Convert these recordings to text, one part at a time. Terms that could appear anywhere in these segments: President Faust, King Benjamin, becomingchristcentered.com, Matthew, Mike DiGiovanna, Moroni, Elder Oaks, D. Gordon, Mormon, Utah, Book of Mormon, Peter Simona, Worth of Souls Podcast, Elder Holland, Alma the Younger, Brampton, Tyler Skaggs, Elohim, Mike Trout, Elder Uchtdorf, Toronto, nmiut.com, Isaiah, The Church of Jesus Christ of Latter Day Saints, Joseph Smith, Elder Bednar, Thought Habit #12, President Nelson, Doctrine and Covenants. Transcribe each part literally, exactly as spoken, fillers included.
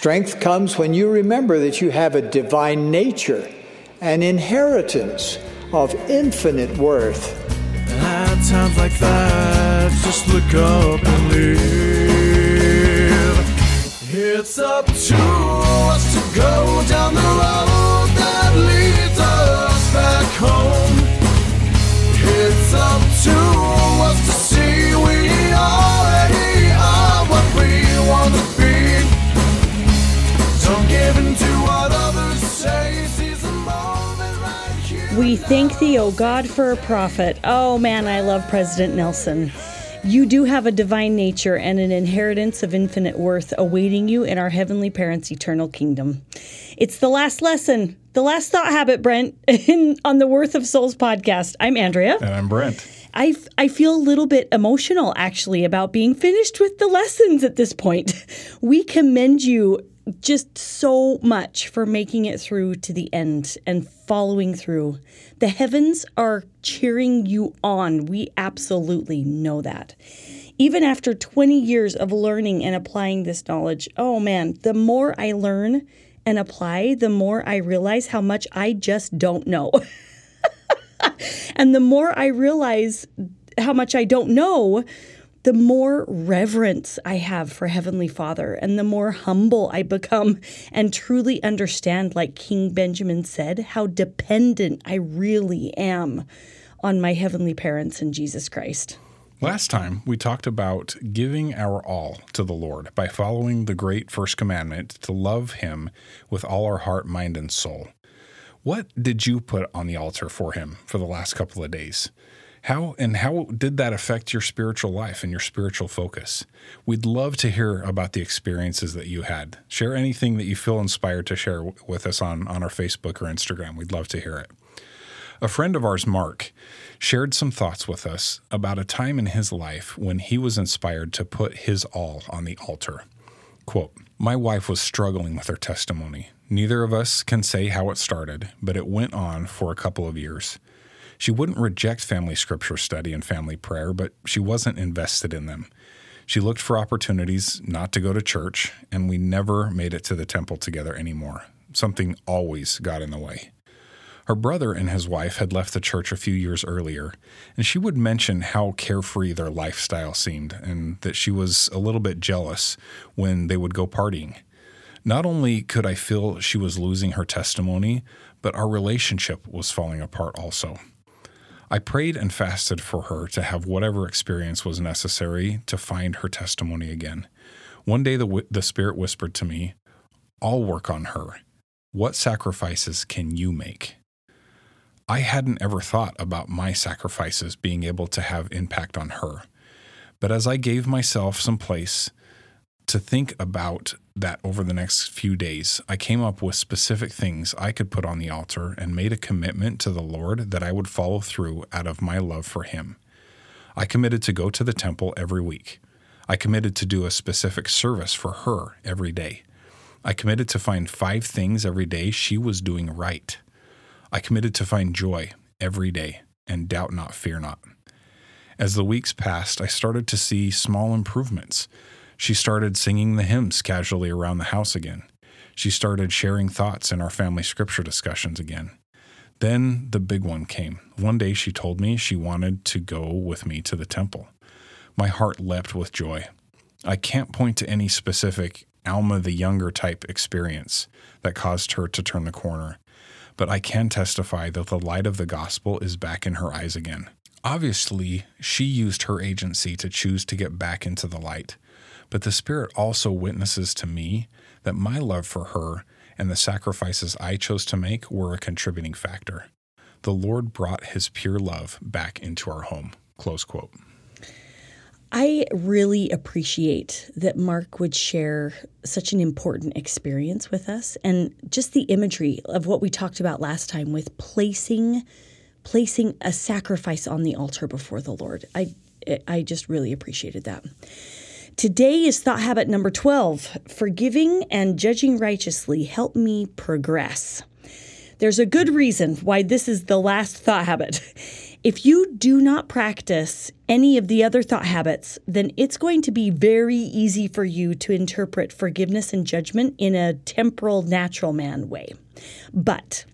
Strength comes when you remember that you have a divine nature, an inheritance of infinite worth. At times like that, just look up and live. It's up to us to go down the road that leads us back home. It's up to us to see we already are what we want to be. Don't give in to what others say. Seize the moment right here. We thank thee, O God, for a prophet. Oh man, I love President Nelson. You do have a divine nature and an inheritance of infinite worth awaiting you in our heavenly parents' eternal kingdom. It's the last lesson, the last thought habit, Brent, in, on the Worth of Souls podcast. I'm Andrea. And I'm Brent. I, I feel a little bit emotional, actually, about being finished with the lessons at this point. We commend you just so much for making it through to the end and following through. The heavens are cheering you on. We absolutely know that. Even after twenty years of learning and applying this knowledge, oh man, the more I learn and apply, the more I realize how much I just don't know. And the more I realize how much I don't know, the more reverence I have for Heavenly Father and the more humble I become and truly understand, like King Benjamin said, how dependent I really am on my Heavenly Parents and Jesus Christ. Last time, we talked about giving our all to the Lord by following the great first commandment to love Him with all our heart, mind, and soul. What did you put on the altar for Him for the last couple of days? How and how did that affect your spiritual life and your spiritual focus? We'd love to hear about the experiences that you had. Share anything that you feel inspired to share with us on, on our Facebook or Instagram. We'd love to hear it. A friend of ours, Mark, shared some thoughts with us about a time in his life when he was inspired to put his all on the altar. Quote, "My wife was struggling with her testimony. Neither of us can say how it started, but it went on for a couple of years. She wouldn't reject family scripture study and family prayer, but she wasn't invested in them. She looked for opportunities not to go to church, and we never made it to the temple together anymore. Something always got in the way. Her brother and his wife had left the church a few years earlier, and she would mention how carefree their lifestyle seemed and that she was a little bit jealous when they would go partying. Not only could I feel she was losing her testimony, but our relationship was falling apart also. I prayed and fasted for her to have whatever experience was necessary to find her testimony again. One day the the Spirit whispered to me, I'll work on her. What sacrifices can you make? I hadn't ever thought about my sacrifices being able to have impact on her. But as I gave myself some place to think about that over the next few days, I came up with specific things I could put on the altar and made a commitment to the Lord that I would follow through out of my love for Him. I committed to go to the temple every week. I committed to do a specific service for her every day. I committed to find five things every day she was doing right. I committed to find joy every day and doubt not, fear not. As the weeks passed, I started to see small improvements. She started singing the hymns casually around the house again. She started sharing thoughts in our family scripture discussions again. Then the big one came. One day she told me she wanted to go with me to the temple. My heart leapt with joy. I can't point to any specific Alma the Younger type experience that caused her to turn the corner, but I can testify that the light of the gospel is back in her eyes again. Obviously, she used her agency to choose to get back into the light. But the Spirit also witnesses to me that my love for her and the sacrifices I chose to make were a contributing factor. The Lord brought His pure love back into our home." Close quote. I really appreciate that Mark would share such an important experience with us and just the imagery of what we talked about last time with placing placing a sacrifice on the altar before the Lord. I I just really appreciated that. Today is thought habit number twelve, forgiving and judging righteously help me progress. There's a good reason why this is the last thought habit. If you do not practice any of the other thought habits, then it's going to be very easy for you to interpret forgiveness and judgment in a temporal, natural man way. But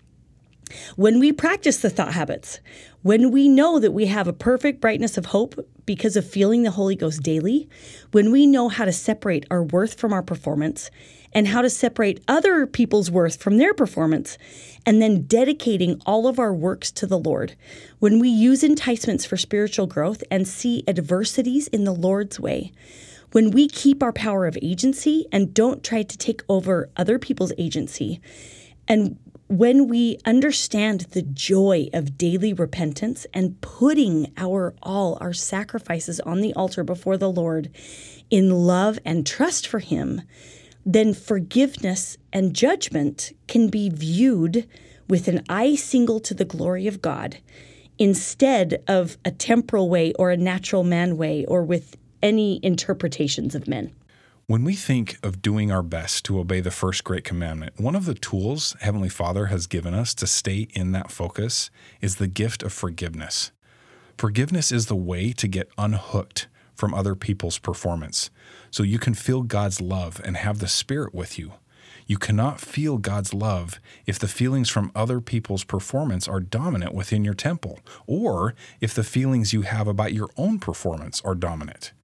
when we practice the thought habits, when we know that we have a perfect brightness of hope because of feeling the Holy Ghost daily, when we know how to separate our worth from our performance and how to separate other people's worth from their performance, and then dedicating all of our works to the Lord, when we use enticements for spiritual growth and see adversities in the Lord's way, when we keep our power of agency and don't try to take over other people's agency, and when we understand the joy of daily repentance and putting our all, our sacrifices on the altar before the Lord in love and trust for Him, then forgiveness and judgment can be viewed with an eye single to the glory of God instead of a temporal way or a natural man way or with any interpretations of men. When we think of doing our best to obey the first great commandment, one of the tools Heavenly Father has given us to stay in that focus is the gift of forgiveness. Forgiveness is the way to get unhooked from other people's performance, so you can feel God's love and have the Spirit with you. You cannot feel God's love if the feelings from other people's performance are dominant within your temple, or if the feelings you have about your own performance are dominant.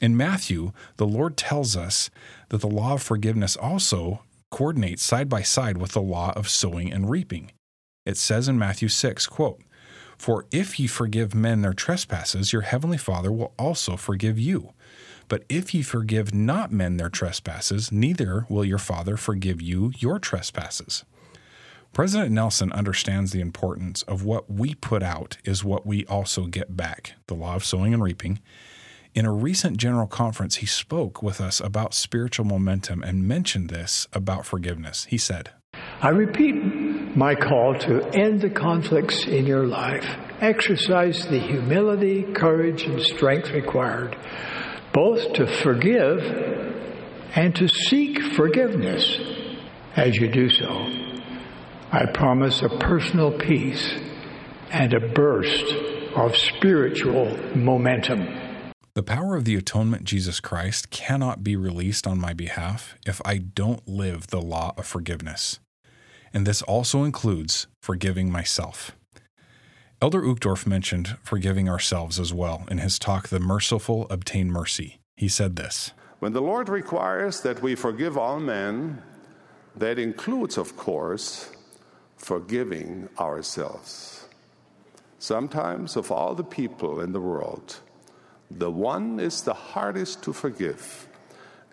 In Matthew, the Lord tells us that the law of forgiveness also coordinates side by side with the law of sowing and reaping. It says in Matthew six, quote, "For if ye forgive men their trespasses, your heavenly Father will also forgive you. But if ye forgive not men their trespasses, neither will your Father forgive you your trespasses." President Nelson understands the importance of what we put out is what we also get back, the law of sowing and reaping. In a recent general conference, he spoke with us about spiritual momentum and mentioned this about forgiveness. He said, "I repeat my call to end the conflicts in your life. Exercise the humility, courage, and strength required, both to forgive and to seek forgiveness. As you do so, I promise a personal peace and a burst of spiritual momentum." The power of the atonement Jesus Christ cannot be released on my behalf if I don't live the law of forgiveness. And this also includes forgiving myself. Elder Uchtdorf mentioned forgiving ourselves as well in his talk, The Merciful Obtain Mercy. He said this, "When the Lord requires that we forgive all men, that includes, of course, forgiving ourselves. Sometimes of all the people in the world, the one is the hardest to forgive,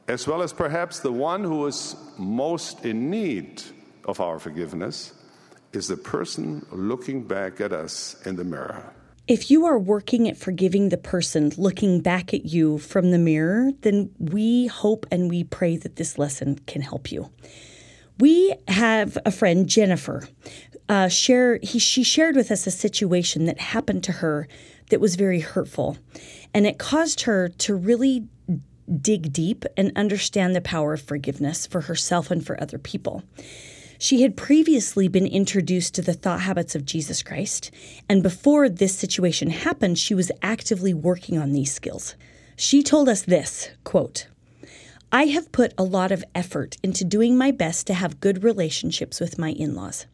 as well as perhaps the one who is most in need of our forgiveness is the person looking back at us in the mirror." If you are working at forgiving the person looking back at you from the mirror, then we hope and we pray that this lesson can help you. We have a friend, Jennifer. Uh, share, he, she shared with us a situation that happened to her that was very hurtful, and it caused her to really dig deep and understand the power of forgiveness for herself and for other people. She had previously been introduced to the thought habits of Jesus Christ, and before this situation happened, she was actively working on these skills. She told us this, quote, "I have put a lot of effort into doing my best to have good relationships with my in-laws.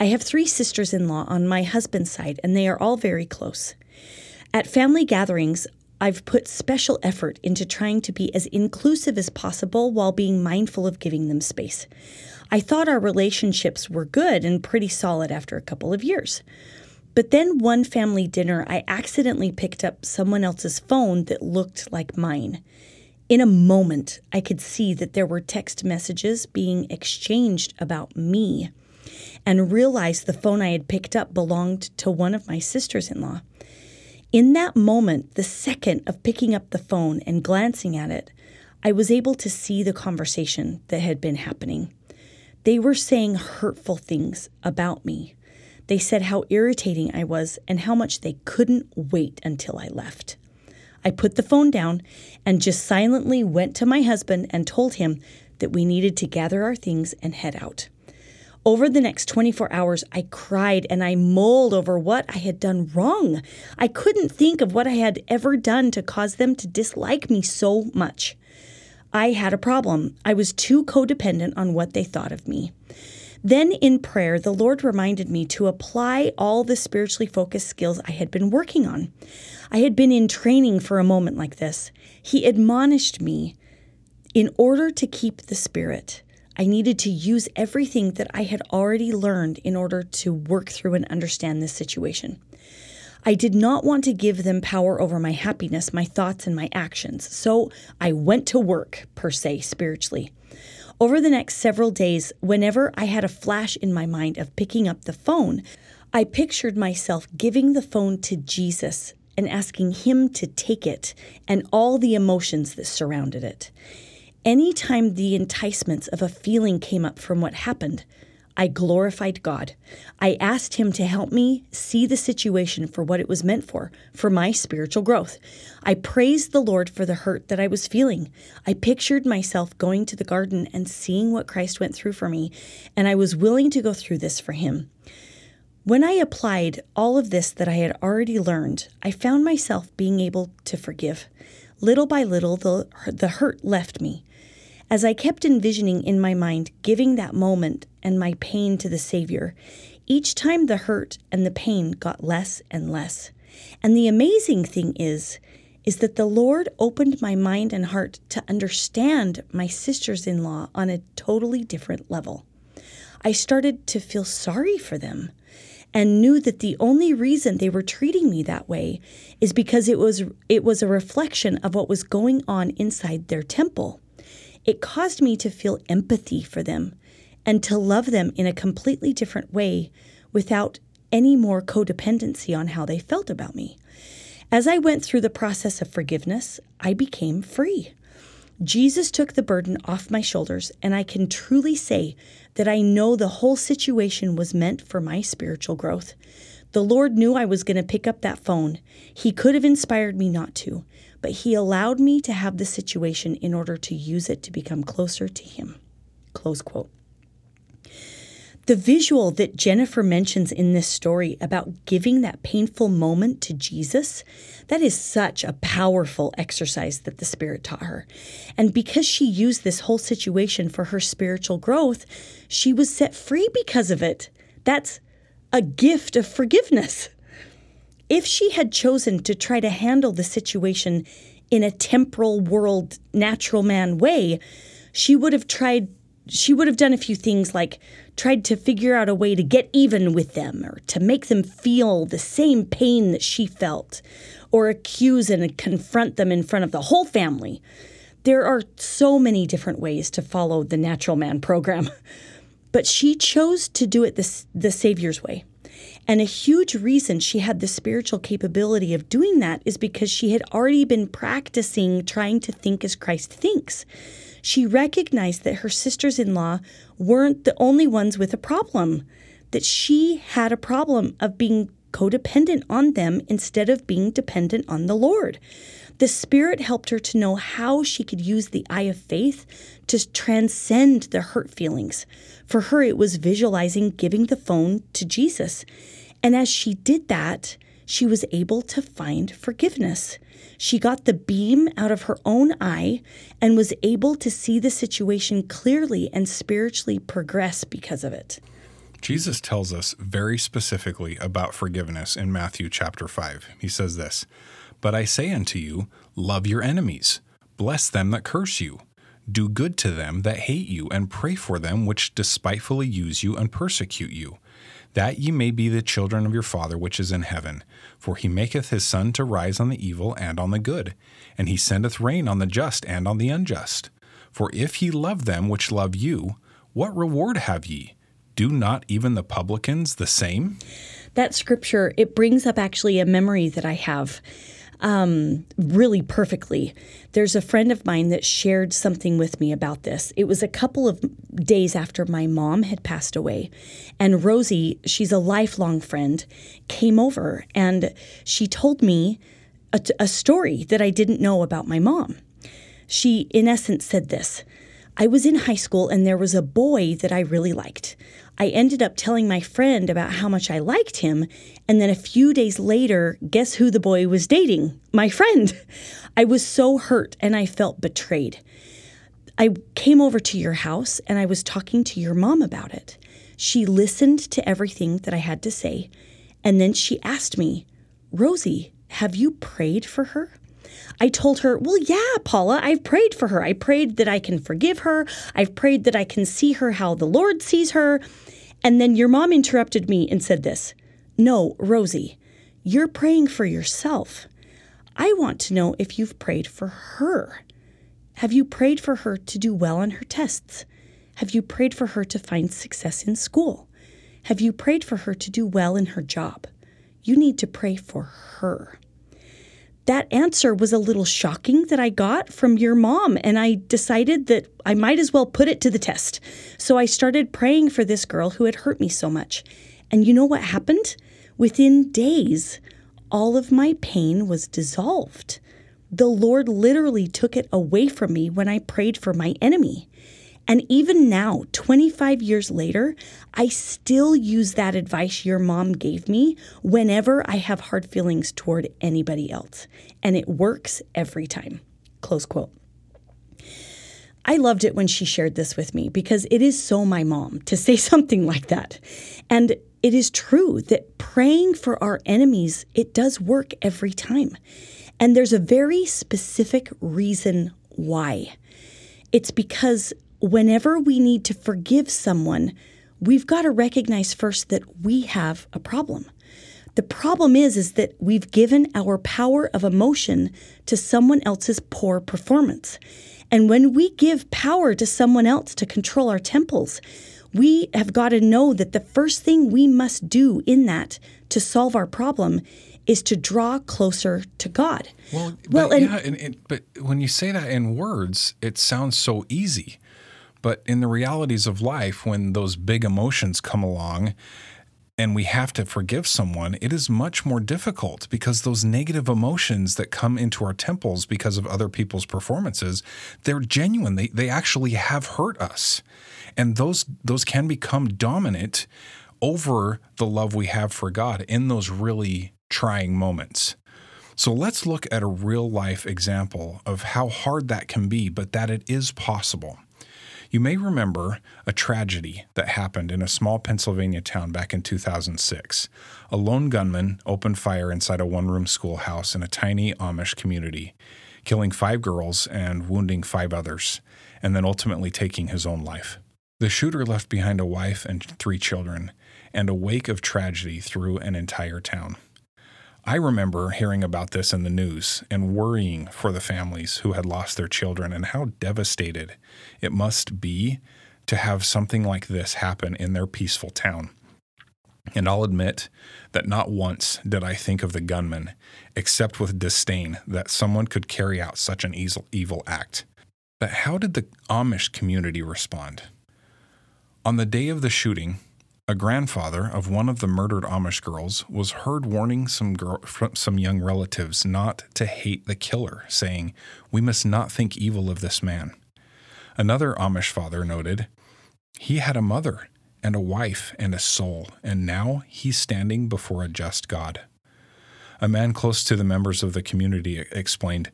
I have three sisters-in-law on my husband's side, and they are all very close. At family gatherings, I've put special effort into trying to be as inclusive as possible while being mindful of giving them space. I thought our relationships were good and pretty solid after a couple of years. But then one family dinner, I accidentally picked up someone else's phone that looked like mine. In a moment, I could see that there were text messages being exchanged about me and realized the phone I had picked up belonged to one of my sisters-in-law. In that moment, the second of picking up the phone and glancing at it, I was able to see the conversation that had been happening. They were saying hurtful things about me. They said how irritating I was and how much they couldn't wait until I left. I put the phone down and just silently went to my husband and told him that we needed to gather our things and head out. Over the next twenty-four hours, I cried and I mulled over what I had done wrong. I couldn't think of what I had ever done to cause them to dislike me so much. I had a problem. I was too codependent on what they thought of me. Then in prayer, the Lord reminded me to apply all the spiritually focused skills I had been working on. I had been in training for a moment like this. He admonished me, in order to keep the Spirit, I needed to use everything that I had already learned in order to work through and understand this situation. I did not want to give them power over my happiness, my thoughts, and my actions, so I went to work, per se, spiritually. Over the next several days, whenever I had a flash in my mind of picking up the phone, I pictured myself giving the phone to Jesus and asking him to take it and all the emotions that surrounded it. Anytime the enticements of a feeling came up from what happened, I glorified God. I asked him to help me see the situation for what it was meant for, for my spiritual growth. I praised the Lord for the hurt that I was feeling. I pictured myself going to the garden and seeing what Christ went through for me, and I was willing to go through this for him. When I applied all of this that I had already learned, I found myself being able to forgive. Little by little, the, the hurt left me. As I kept envisioning in my mind giving that moment and my pain to the Savior, each time the hurt and the pain got less and less. And the amazing thing is, is that the Lord opened my mind and heart to understand my sisters-in-law on a totally different level. I started to feel sorry for them and knew that the only reason they were treating me that way is because it was it was a reflection of what was going on inside their temple. It caused me to feel empathy for them and to love them in a completely different way without any more codependency on how they felt about me. As I went through the process of forgiveness, I became free. Jesus took the burden off my shoulders, and I can truly say that I know the whole situation was meant for my spiritual growth. The Lord knew I was going to pick up that phone. He could have inspired me not to, but he allowed me to have the situation in order to use it to become closer to him. Close quote. The visual that Jennifer mentions in this story about giving that painful moment to Jesus, that is such a powerful exercise that the Spirit taught her. And because she used this whole situation for her spiritual growth, she was set free because of it. That's a gift of forgiveness. If she had chosen to try to handle the situation in a temporal world, natural man way, she would have tried She would have done a few things like tried to figure out a way to get even with them or to make them feel the same pain that she felt or accuse and confront them in front of the whole family. There are so many different ways to follow the natural man program, but she chose to do it the, the Savior's way. And a huge reason she had the spiritual capability of doing that is because she had already been practicing trying to think as Christ thinks. She recognized that her sisters-in-law weren't the only ones with a problem, that she had a problem of being codependent on them instead of being dependent on the Lord. The Spirit helped her to know how she could use the eye of faith to transcend the hurt feelings. For her, it was visualizing giving the phone to Jesus. And as she did that, she was able to find forgiveness. She got the beam out of her own eye and was able to see the situation clearly and spiritually progress because of it. Jesus tells us very specifically about forgiveness in Matthew chapter five. He says this, "But I say unto you, love your enemies, bless them that curse you, do good to them that hate you, and pray for them which despitefully use you and persecute you, that ye may be the children of your Father which is in heaven. For he maketh his sun to rise on the evil and on the good, and he sendeth rain on the just and on the unjust. For if ye love them which love you, what reward have ye? Do not even the publicans the same?" That scripture, it brings up actually a memory that I have um, really perfectly. There's a friend of mine that shared something with me about this. It was a couple of days after my mom had passed away, and Rosie, she's a lifelong friend, came over and she told me a, a story that I didn't know about my mom. She, in essence, said this, I was in high school and there was a boy that I really liked. I ended up telling my friend about how much I liked him, and then a few days later, guess who the boy was dating? My friend. I was so hurt and I felt betrayed. I came over to your house and I was talking to your mom about it. She listened to everything that I had to say, and then she asked me, Rosie, have you prayed for her? I told her, well, yeah, Paula, I've prayed for her. I prayed that I can forgive her. I've prayed that I can see her how the Lord sees her. And then your mom interrupted me and said this, no, Rosie, you're praying for yourself. I want to know if you've prayed for her. Have you prayed for her to do well on her tests? Have you prayed for her to find success in school? Have you prayed for her to do well in her job? You need to pray for her. That answer was a little shocking that I got from your mom, and I decided that I might as well put it to the test. So I started praying for this girl who had hurt me so much. And you know what happened? Within days, all of my pain was dissolved. The Lord literally took it away from me when I prayed for my enemy. And even now, twenty-five years later, I still use that advice your mom gave me whenever I have hard feelings toward anybody else. And it works every time. Close quote. I loved it when she shared this with me because it is so my mom to say something like that. And it is true that praying for our enemies, it does work every time. And there's a very specific reason why. It's because whenever we need to forgive someone, we've got to recognize first that we have a problem. The problem is, is that we've given our power of emotion to someone else's poor performance. And when we give power to someone else to control our temples, we have got to know that the first thing we must do in that to solve our problem is to draw closer to God. Well, well but, and, yeah, and, and, but when you say that in words, it sounds so easy. But in the realities of life, when those big emotions come along and we have to forgive someone, it is much more difficult because those negative emotions that come into our temples because of other people's performances, they're genuine. They they actually have hurt us. And those those can become dominant over the love we have for God in those really trying moments. So let's look at a real-life example of how hard that can be, but that it is possible. You may remember a tragedy that happened in a small Pennsylvania town back in two thousand six. A lone gunman opened fire inside a one-room schoolhouse in a tiny Amish community, killing five girls and wounding five others, and then ultimately taking his own life. The shooter left behind a wife and three children, and a wake of tragedy threw an entire town. I remember hearing about this in the news and worrying for the families who had lost their children and how devastated it must be to have something like this happen in their peaceful town. And I'll admit that not once did I think of the gunman, except with disdain that someone could carry out such an evil act. But how did the Amish community respond? On the day of the shooting, a grandfather of one of the murdered Amish girls was heard warning some girl, some young relatives not to hate the killer, saying, "We must not think evil of this man." Another Amish father noted, "He had a mother and a wife and a soul, and now he's standing before a just God." A man close to the members of the community explained,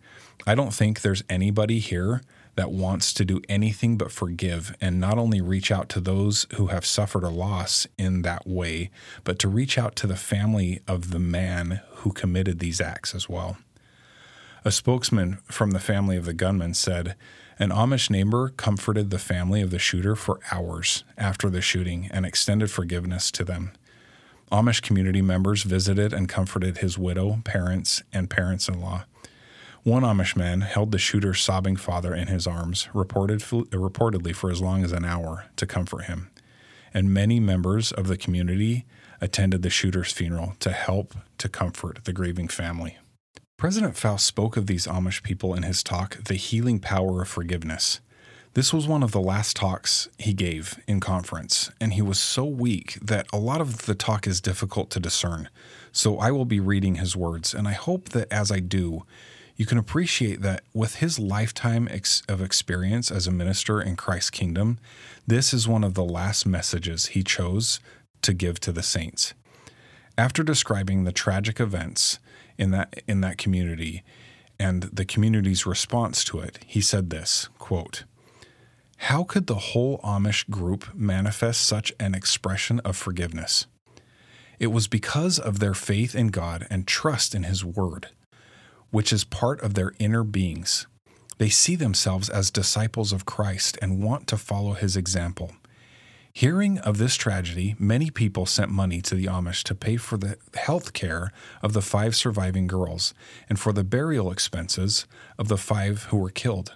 "I don't think there's anybody here that wants to do anything but forgive and not only reach out to those who have suffered a loss in that way, but to reach out to the family of the man who committed these acts as well." A spokesman from the family of the gunman said, "An Amish neighbor comforted the family of the shooter for hours after the shooting and extended forgiveness to them. Amish community members visited and comforted his widow, parents, and parents-in-law. One Amish man held the shooter's sobbing father in his arms, reported, reportedly for as long as an hour, to comfort him. And many members of the community attended the shooter's funeral to help to comfort the grieving family." President Faust spoke of these Amish people in his talk, "The Healing Power of Forgiveness." This was one of the last talks he gave in conference, and he was so weak that a lot of the talk is difficult to discern. So I will be reading his words, and I hope that as I do, you can appreciate that with his lifetime ex- of experience as a minister in Christ's kingdom, this is one of the last messages he chose to give to the saints. After describing the tragic events in that in that community and the community's response to it, he said this, quote, "How could the whole Amish group manifest such an expression of forgiveness? It was because of their faith in God and trust in His Word, which is part of their inner beings. They see themselves as disciples of Christ and want to follow His example. Hearing of this tragedy, many people sent money to the Amish to pay for the health care of the five surviving girls and for the burial expenses of the five who were killed.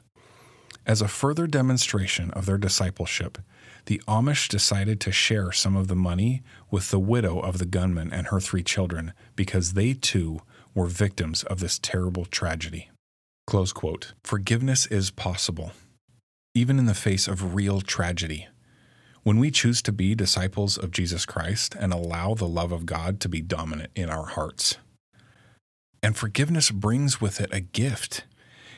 As a further demonstration of their discipleship, the Amish decided to share some of the money with the widow of the gunman and her three children because they too were victims of this terrible tragedy." Close quote. Forgiveness is possible, even in the face of real tragedy. When we choose to be disciples of Jesus Christ and allow the love of God to be dominant in our hearts. And forgiveness brings with it a gift.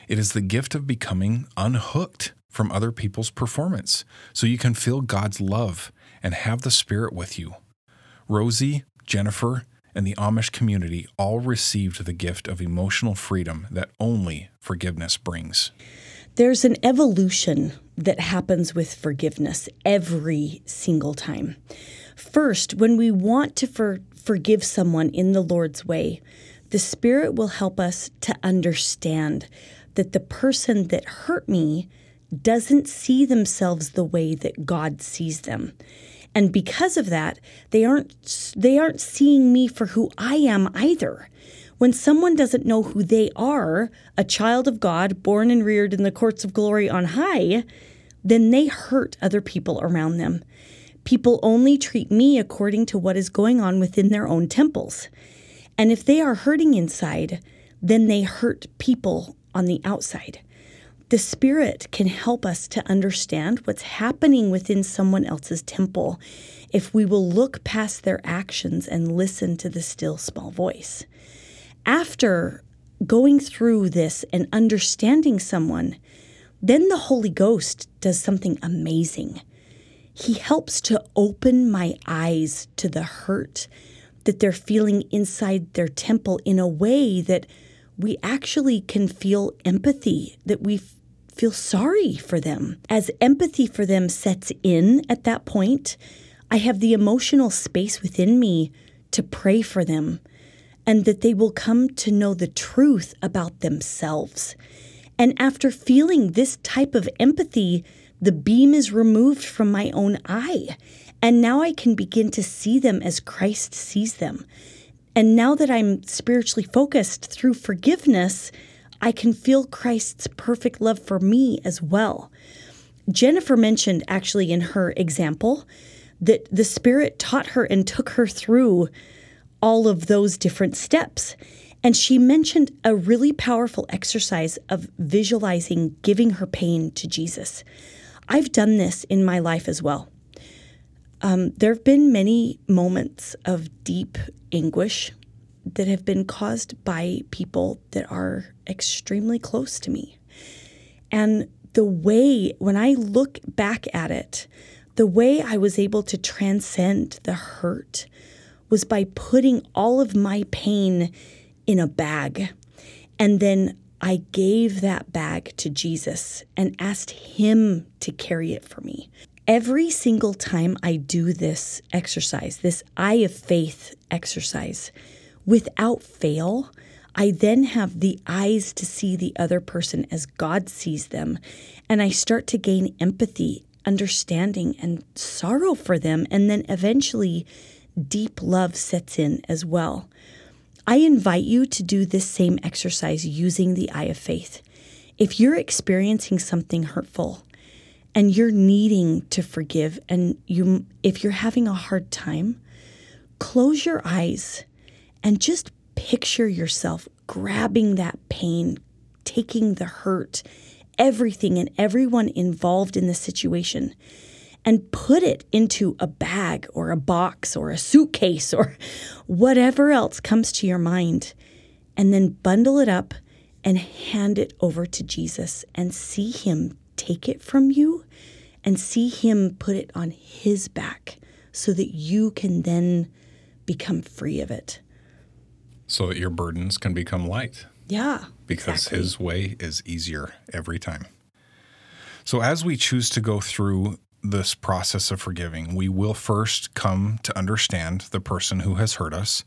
It is the gift of becoming unhooked from other people's performance, so you can feel God's love and have the Spirit with you. Rosie, Jennifer, and the Amish community all received the gift of emotional freedom that only forgiveness brings. There's an evolution that happens with forgiveness every single time. First, when we want to for- forgive someone in the Lord's way, the Spirit will help us to understand that the person that hurt me doesn't see themselves the way that God sees them. And because of that, they aren't they aren't seeing me for who I am either. When someone doesn't know who they are, a child of God, born and reared in the courts of glory on high, then they hurt other people around them. People only treat me according to what is going on within their own temples. And if they are hurting inside, then they hurt people on the outside. The Spirit can help us to understand what's happening within someone else's temple if we will look past their actions and listen to the still small voice. After going through this and understanding someone, then the Holy Ghost does something amazing. He helps to open my eyes to the hurt that they're feeling inside their temple in a way that we actually can feel empathy, that we f- feel sorry for them. As empathy for them sets in at that point, I have the emotional space within me to pray for them and that they will come to know the truth about themselves. And after feeling this type of empathy, the beam is removed from my own eye. And now I can begin to see them as Christ sees them. And now that I'm spiritually focused through forgiveness, I can feel Christ's perfect love for me as well. Jennifer mentioned actually in her example that the Spirit taught her and took her through all of those different steps. And she mentioned a really powerful exercise of visualizing giving her pain to Jesus. I've done this in my life as well. Um, there have been many moments of deep anguish that have been caused by people that are extremely close to me. And the way, when I look back at it, the way I was able to transcend the hurt was by putting all of my pain in a bag. And then I gave that bag to Jesus and asked Him to carry it for me. Every single time I do this exercise, this eye of faith exercise, without fail, I then have the eyes to see the other person as God sees them, and I start to gain empathy, understanding, and sorrow for them, and then eventually deep love sets in as well. I invite you to do this same exercise using the eye of faith. If you're experiencing something hurtful, and you're needing to forgive, and you, if you're having a hard time, close your eyes and just picture yourself grabbing that pain, taking the hurt, everything and everyone involved in the situation, and put it into a bag or a box or a suitcase or whatever else comes to your mind, and then bundle it up and hand it over to Jesus and see him take it from you and see him put it on his back so that you can then become free of it. So that your burdens can become light. Yeah. Because exactly. his way is easier every time. So as we choose to go through this process of forgiving, we will first come to understand the person who has hurt us,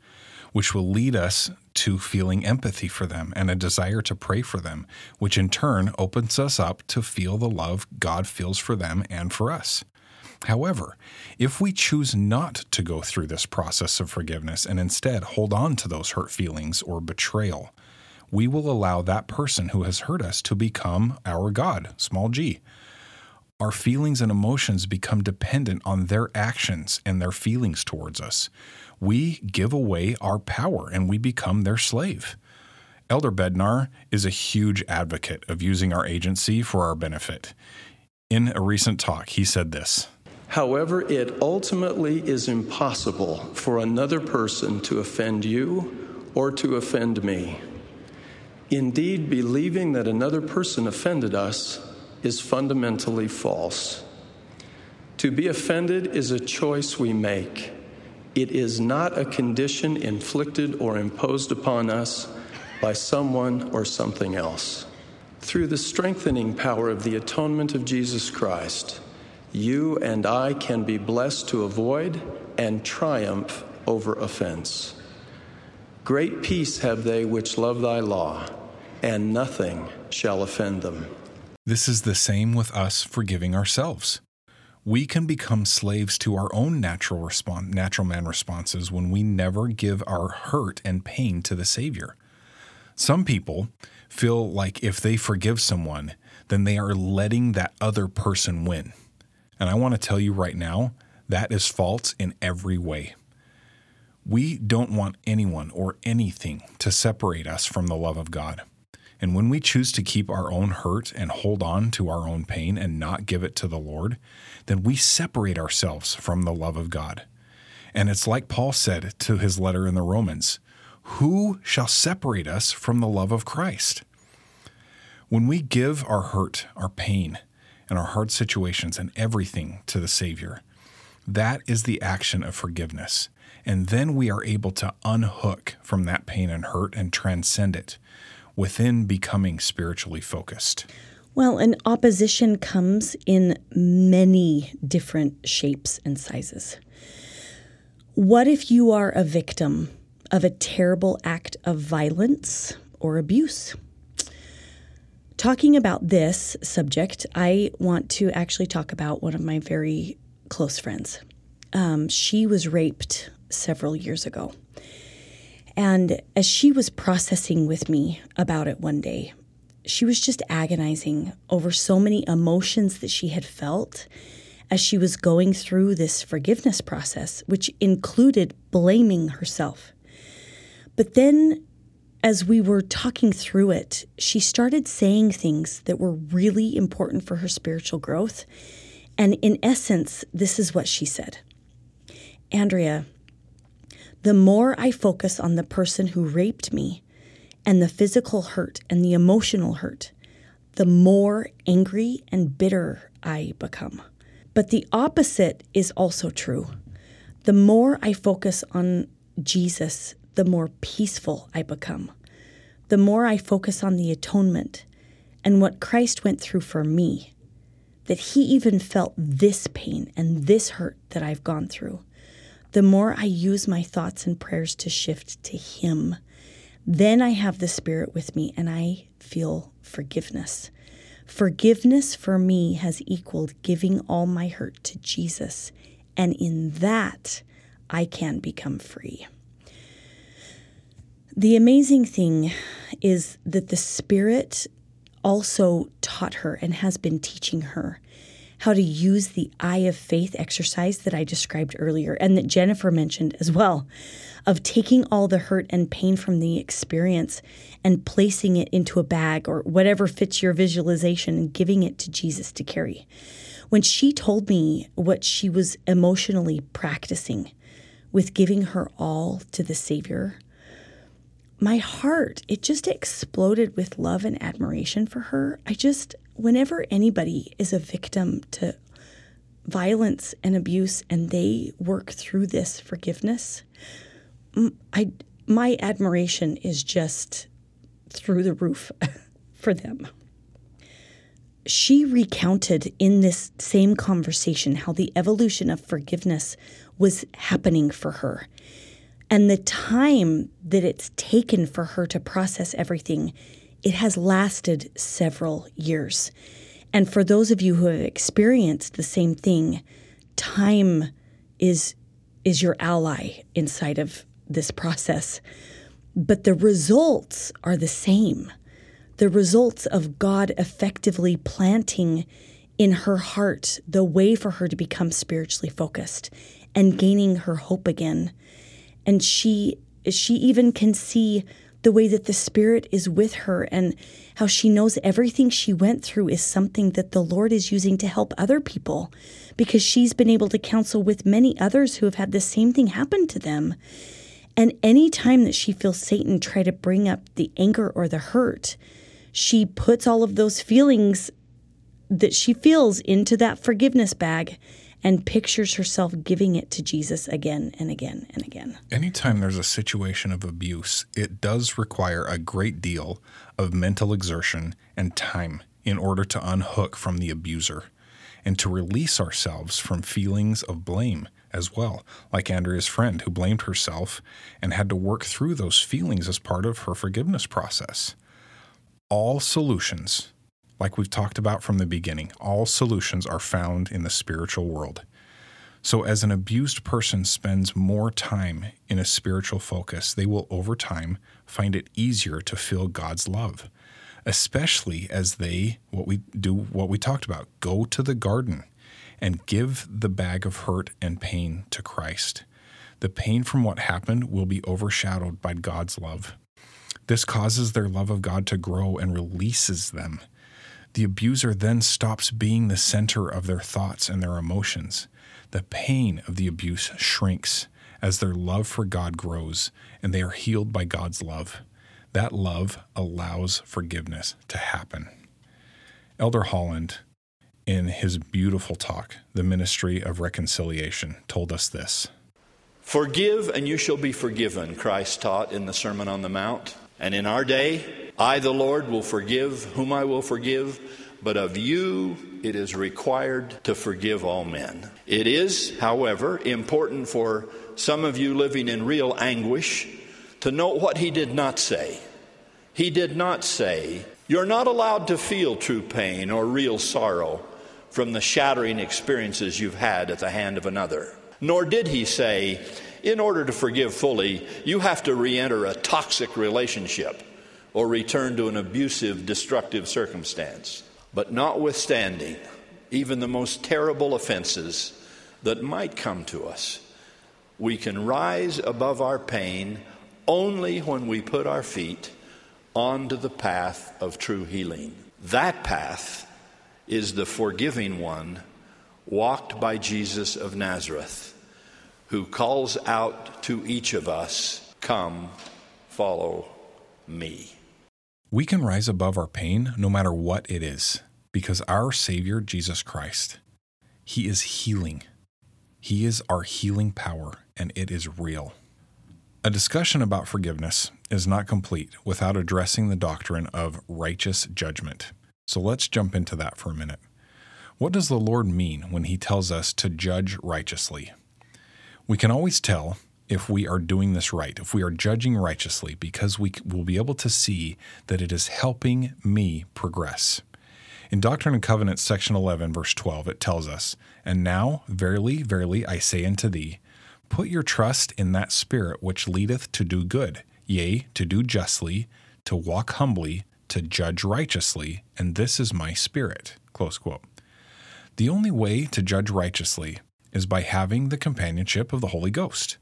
which will lead us to feeling empathy for them and a desire to pray for them, which in turn opens us up to feel the love God feels for them and for us. However, if we choose not to go through this process of forgiveness and instead hold on to those hurt feelings or betrayal, we will allow that person who has hurt us to become our God, small g. Our feelings and emotions become dependent on their actions and their feelings towards us. We give away our power and we become their slave. Elder Bednar is a huge advocate of using our agency for our benefit. In a recent talk, he said this. However, it ultimately is impossible for another person to offend you or to offend me. Indeed, believing that another person offended us is fundamentally false. To be offended is a choice we make. It is not a condition inflicted or imposed upon us by someone or something else. Through the strengthening power of the atonement of Jesus Christ, you and I can be blessed to avoid and triumph over offense. Great peace have they which love thy law, and nothing shall offend them. This is the same with us forgiving ourselves. We can become slaves to our own natural response, natural man responses when we never give our hurt and pain to the Savior. Some people feel like if they forgive someone, then they are letting that other person win. And I want to tell you right now, that is false in every way. We don't want anyone or anything to separate us from the love of God. And when we choose to keep our own hurt and hold on to our own pain and not give it to the Lord, then we separate ourselves from the love of God. And it's like Paul said to his letter in the Romans, who shall separate us from the love of Christ? When we give our hurt, our pain, and our hard situations and everything to the Savior, that is the action of forgiveness. And then we are able to unhook from that pain and hurt and transcend it, within becoming spiritually focused. Well, and opposition comes in many different shapes and sizes. What if you are a victim of a terrible act of violence or abuse? Talking about this subject, I want to actually talk about one of my very close friends. Um, she was raped several years ago. And as she was processing with me about it one day, she was just agonizing over so many emotions that she had felt as she was going through this forgiveness process, which included blaming herself. But then as we were talking through it, she started saying things that were really important for her spiritual growth. And in essence, this is what she said. Andrea, the more I focus on the person who raped me and the physical hurt and the emotional hurt, the more angry and bitter I become. But the opposite is also true. The more I focus on Jesus, the more peaceful I become. The more I focus on the atonement and what Christ went through for me, that he even felt this pain and this hurt that I've gone through, the more I use my thoughts and prayers to shift to him, then I have the Spirit with me and I feel forgiveness. Forgiveness for me has equaled giving all my hurt to Jesus, and in that I can become free. The amazing thing is that the Spirit also taught her and has been teaching her how to use the Eye of Faith exercise that I described earlier and that Jennifer mentioned as well, of taking all the hurt and pain from the experience and placing it into a bag or whatever fits your visualization and giving it to Jesus to carry. When she told me what she was emotionally practicing with giving her all to the Savior, my heart, it just exploded with love and admiration for her. I just, whenever anybody is a victim to violence and abuse and they work through this forgiveness, I, my admiration is just through the roof for them. She recounted in this same conversation how the evolution of forgiveness was happening for her. And the time that it's taken for her to process everything, it has lasted several years. And for those of you who have experienced the same thing, time is is your ally inside of this process. But the results are the same. The results of God effectively planting in her heart the way for her to become spiritually focused and gaining her hope again. And she she even can see the way that the Spirit is with her and how she knows everything she went through is something that the Lord is using to help other people, because she's been able to counsel with many others who have had the same thing happen to them. And any time that she feels Satan try to bring up the anger or the hurt, she puts all of those feelings that she feels into that forgiveness bag and pictures herself giving it to Jesus again and again and again. Anytime there's a situation of abuse, it does require a great deal of mental exertion and time in order to unhook from the abuser and to release ourselves from feelings of blame as well, like Andrea's friend who blamed herself and had to work through those feelings as part of her forgiveness process. All solutions, like we've talked about from the beginning, all solutions are found in the spiritual world. So as an abused person spends more time in a spiritual focus, they will over time find it easier to feel God's love, especially as they, what we do, what we talked about, go to the garden and give the bag of hurt and pain to Christ. The pain from what happened will be overshadowed by God's love. This causes their love of God to grow and releases them. The abuser then stops being the center of their thoughts and their emotions. The pain of the abuse shrinks as their love for God grows, and they are healed by God's love. That love allows forgiveness to happen. Elder Holland, in his beautiful talk, The Ministry of Reconciliation, told us this. Forgive and you shall be forgiven, Christ taught in the Sermon on the Mount. And in our day, I, the Lord, will forgive whom I will forgive, but of you it is required to forgive all men. It is, however, important for some of you living in real anguish to note what he did not say. He did not say, you're not allowed to feel true pain or real sorrow from the shattering experiences you've had at the hand of another. Nor did he say, in order to forgive fully, you have to re-enter a toxic relationship or return to an abusive, destructive circumstance. But notwithstanding, even the most terrible offenses that might come to us, we can rise above our pain only when we put our feet onto the path of true healing. That path is the forgiving one walked by Jesus of Nazareth, who calls out to each of us, come, follow me. We can rise above our pain no matter what it is, because our Savior, Jesus Christ, he is healing. He is our healing power, and it is real. A discussion about forgiveness is not complete without addressing the doctrine of righteous judgment. So let's jump into that for a minute. What does the Lord mean when he tells us to judge righteously? We can always tell if we are doing this right, if we are judging righteously, because we will be able to see that it is helping me progress. In Doctrine and Covenants, section eleven, verse twelve, it tells us, and now, verily, verily, I say unto thee, put your trust in that Spirit which leadeth to do good, yea, to do justly, to walk humbly, to judge righteously, and this is my Spirit. Close quote. The only way to judge righteously is by having the companionship of the Holy Ghost.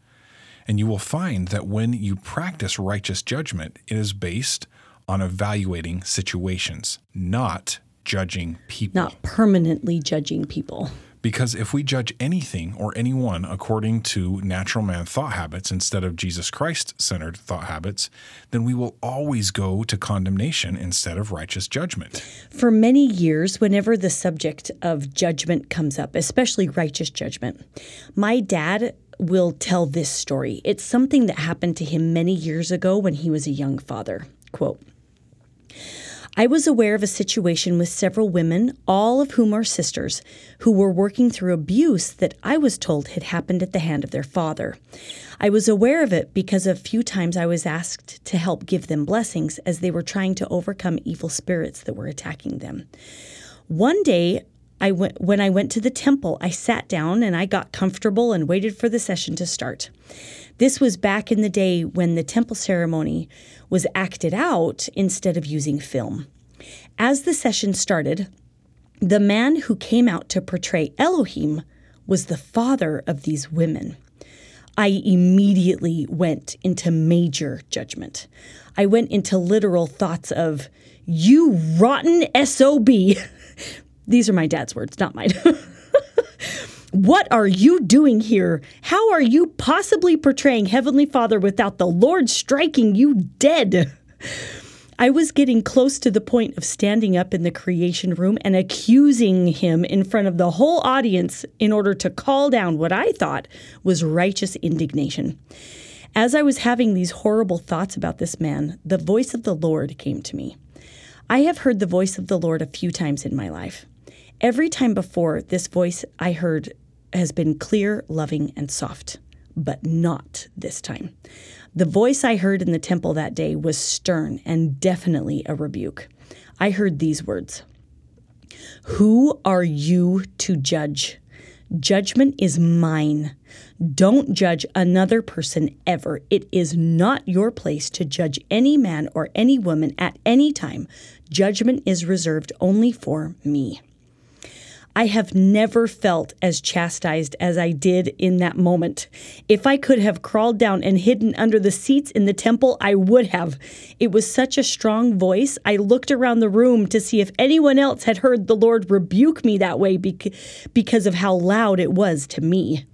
And you will find that when you practice righteous judgment, it is based on evaluating situations, not judging people. Not permanently judging people. Because if we judge anything or anyone according to natural man thought habits instead of Jesus Christ-centered thought habits, then we will always go to condemnation instead of righteous judgment. For many years, whenever the subject of judgment comes up, especially righteous judgment, my dad will tell this story. It's something that happened to him many years ago when he was a young father. Quote, I was aware of a situation with several women, all of whom are sisters, who were working through abuse that I was told had happened at the hand of their father. I was aware of it because a few times I was asked to help give them blessings as they were trying to overcome evil spirits that were attacking them. One day, I went, when I went to the temple, I sat down and I got comfortable and waited for the session to start. This was back in the day when the temple ceremony was acted out instead of using film. As the session started, the man who came out to portray Elohim was the father of these women. I immediately went into major judgment. I went into literal thoughts of, you rotten S O B. These are my dad's words, not mine. What are you doing here? How are you possibly portraying Heavenly Father without the Lord striking you dead? I was getting close to the point of standing up in the creation room and accusing him in front of the whole audience in order to call down what I thought was righteous indignation. As I was having these horrible thoughts about this man, the voice of the Lord came to me. I have heard the voice of the Lord a few times in my life. Every time before, this voice I heard has been clear, loving, and soft, but not this time. The voice I heard in the temple that day was stern and definitely a rebuke. I heard these words, "Who are you to judge? Judgment is mine. Don't judge another person ever. It is not your place to judge any man or any woman at any time. Judgment is reserved only for me." I have never felt as chastised as I did in that moment. If I could have crawled down and hidden under the seats in the temple, I would have. It was such a strong voice. I looked around the room to see if anyone else had heard the Lord rebuke me that way because of how loud it was to me.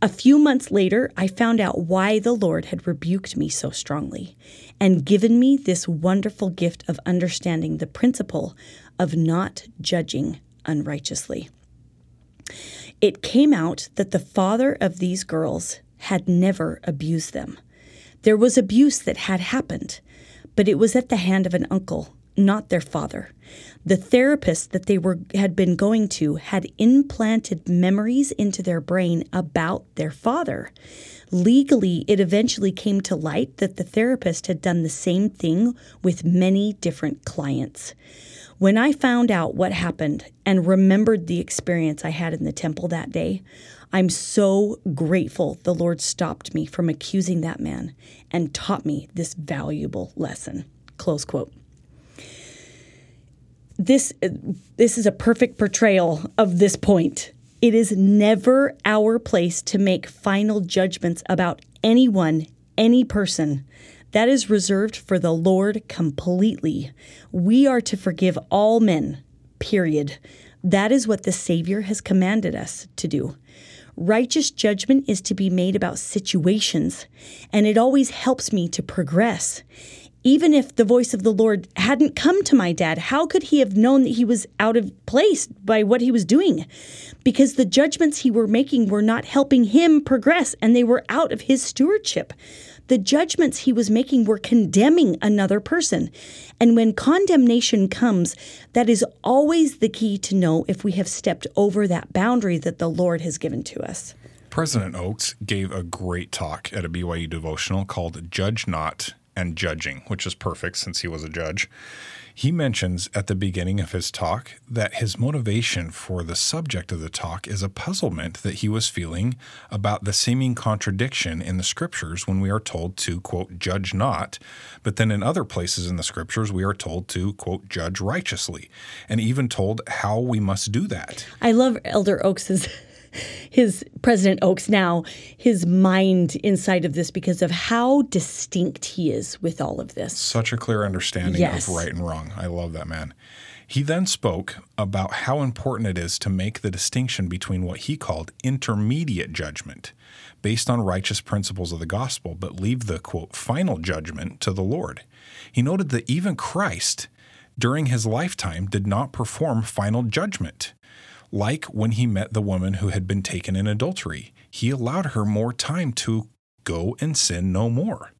A few months later, I found out why the Lord had rebuked me so strongly and given me this wonderful gift of understanding the principle of not judging unrighteously. It came out that the father of these girls had never abused them. There was abuse that had happened, but it was at the hand of an uncle, not their father. The therapist that they were had been going to had implanted memories into their brain about their father. Legally, it eventually came to light that the therapist had done the same thing with many different clients. When I found out what happened and remembered the experience I had in the temple that day, I'm so grateful the Lord stopped me from accusing that man and taught me this valuable lesson. Close quote. This, this is a perfect portrayal of this point. It is never our place to make final judgments about anyone, any person. That is reserved for the Lord completely. We are to forgive all men, period. That is what the Savior has commanded us to do. Righteous judgment is to be made about situations, and it always helps me to progress. Even if the voice of the Lord hadn't come to my dad, how could he have known that he was out of place by what he was doing? Because the judgments he were making were not helping him progress, and they were out of his stewardship. The judgments he was making were condemning another person. And when condemnation comes, that is always the key to know if we have stepped over that boundary that the Lord has given to us. President Oaks gave a great talk at a B Y U devotional called Judge Not and Judging, which is perfect since he was a judge. He mentions at the beginning of his talk that his motivation for the subject of the talk is a puzzlement that he was feeling about the seeming contradiction in the scriptures when we are told to, quote, judge not, but then in other places in the scriptures we are told to, quote, judge righteously, and even told how we must do that. I love Elder Oaks's his President Oaks now, his mind inside of this because of how distinct he is with all of this. Such a clear understanding yes. of right and wrong. I love that man. He then spoke about how important it is to make the distinction between what he called intermediate judgment, based on righteous principles of the gospel, but leave the, quote, final judgment to the Lord. He noted that even Christ, during his lifetime, did not perform final judgment. Like when he met the woman who had been taken in adultery, he allowed her more time to go and sin no more.